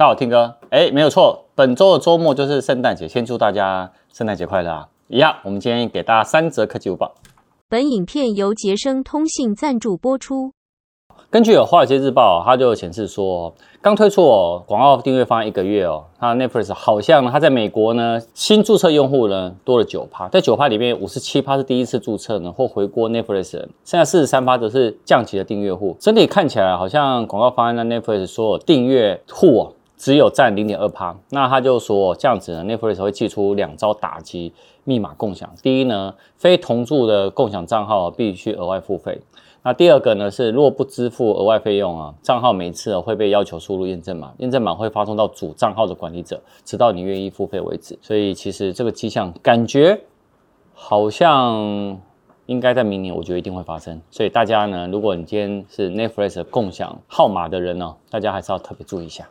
大家好，Tim哥，没有错，本周的周末就是圣诞节，先祝大家圣诞节快乐啊！一样，我们今天给大家3则科技午报。本影片由杰生通信赞助播出。根据有华尔街日报，它就显示说，刚推出广告订阅方案1个月它 Netflix 好像它在美国呢，新注册用户呢多了 9%， 在 9% 里面 57% 是第一次注册呢或回国 Netflix 人，剩下 43% 都是降级的订阅户。整体看起来好像广告方案的 Netflix 所有订阅户只有占 0.2%， 那他就说这样子呢 Netflix 会祭出2招打击密码共享。第一呢，非同住的共享账号必须额外付费。那第2个呢是，若不支付额外费用账号每次会被要求输入验证码，验证码会发送到主账号的管理者，直到你愿意付费为止。所以其实这个迹象感觉好像应该在明年，我觉得一定会发生。所以大家呢，如果你今天是 Netflix 共享号码的人大家还是要特别注意一下。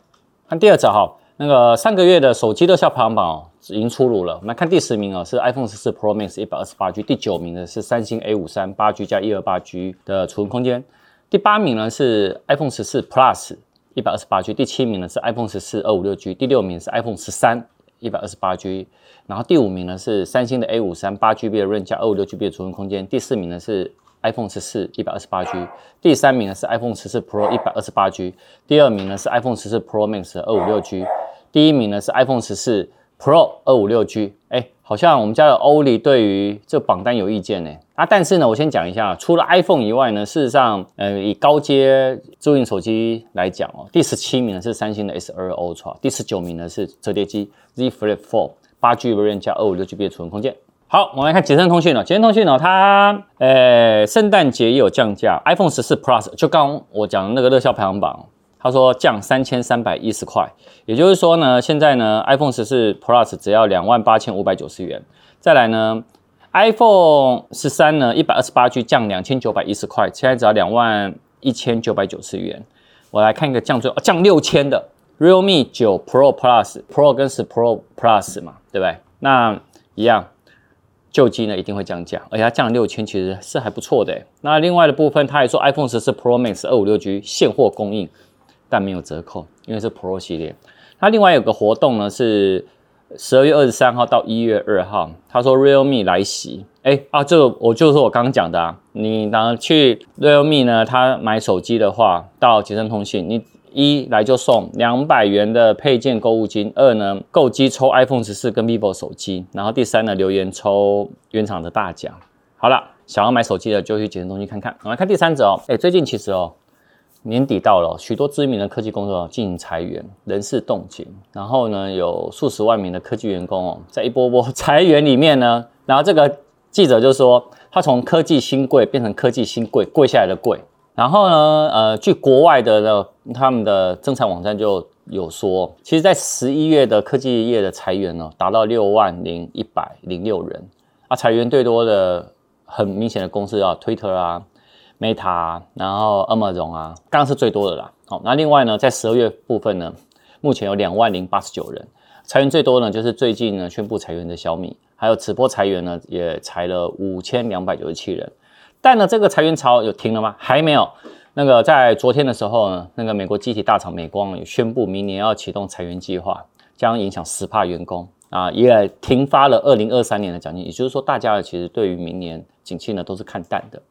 看第2则那个3个月的手机热销排行榜已经出炉了。我们来看第10名是 iPhone 14 Pro Max 128G， 第9名呢是三星 A53 8G 加 128G 的储存空间，第8名呢是 iPhone 14 Plus 128G， 第7名呢是 iPhone 14 256G， 第6名是 iPhone 13 128G， 然后第5名呢是三星的 A53 8GB 的 RAM 加 256GB 的储存空间，第4名呢是iPhone 14 128G， 第3名呢是 iPhone 14 Pro 128G， 第2名呢是 iPhone 14 Pro Max 256G， 第1名呢是 iPhone 14 Pro 256G。 好像我们家的欧里对于这榜单有意见呢。但是呢，我先讲一下，除了 iPhone 以外呢，事实上以高阶智能手机来讲第17名呢是三星的 S22 Ultra， 第19名呢是折叠机 Z Flip 4 8GB RAM 加 256GB 的储存空间。好，我们来看捷森通讯捷森通讯它圣诞节也有降价 ，iPhone 14 Plus 就刚刚我讲的那个热销排行榜，他说降$3310，也就是说呢，现在呢 iPhone 14 Plus 只要28,590元，再来呢 iPhone 13呢 128G 降$2910，现在只要21,990元。我来看一个降6000的 Real Me 9 Pro Plus Pro 跟10 Pro Plus 嘛，对不对？那一样。旧机呢一定会降价，而且它降6000其实是还不错的。那另外的部分，它还说 iPhone 14 Pro Max 256G 现货供应，但没有折扣，因为是 Pro 系列。它另外有个活动呢是12月23号到1月2号，他说 Real Me 来袭。这个我就是我刚刚讲的你拿去 Real Me 呢，他买手机的话，到捷森通信你一来就送$200的配件购物金，2呢购机抽 iPhone 14跟 Vivo 手机，然后第3呢留言抽原厂的大奖。好了，想要买手机的就去捷森通讯看看。我们来看第3则最近其实年底到了许多知名的科技公司进行裁员、人事冻结，然后呢有数十万名的科技员工在一波波裁员里面呢，然后这个记者就说他从科技新贵变成科技新贵，跪下来的跪。然后呢，据国外的他们的增产网站就有说，其实在11月的科技业的裁员达到60,106人裁员最多的很明显的公司Twitter Meta 然后 Amazon 刚刚是最多的啦。那另外呢，在12月部分呢，目前有20,089人，裁员最多呢就是最近呢宣布裁员的小米，还有直播裁员呢也裁了5,297人。但呢，这个裁员潮有停了吗？还没有。那个在昨天的时候呢，那个美国机体大厂美光也宣布明年要启动裁员计划，将影响10%员工也停发了2023年的奖金。也就是说，大家其实对于明年景气呢都是看淡的。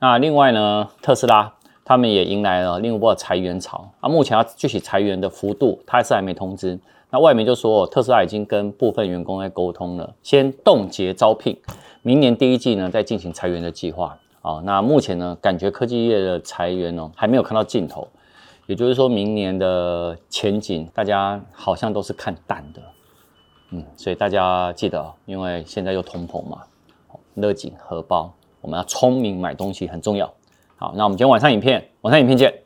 那另外呢，特斯拉他们也迎来了另一波裁员潮目前具体裁员的幅度，它还是没通知。那外媒就说，特斯拉已经跟部分员工在沟通了，先冻结招聘，明年第1季呢再进行裁员的计划。那目前呢，感觉科技业的裁员还没有看到尽头，也就是说，明年的前景大家好像都是看淡的，所以大家记得因为现在又通膨嘛，勒紧荷包，我们要聪明买东西很重要。好，那我们今天晚上影片见。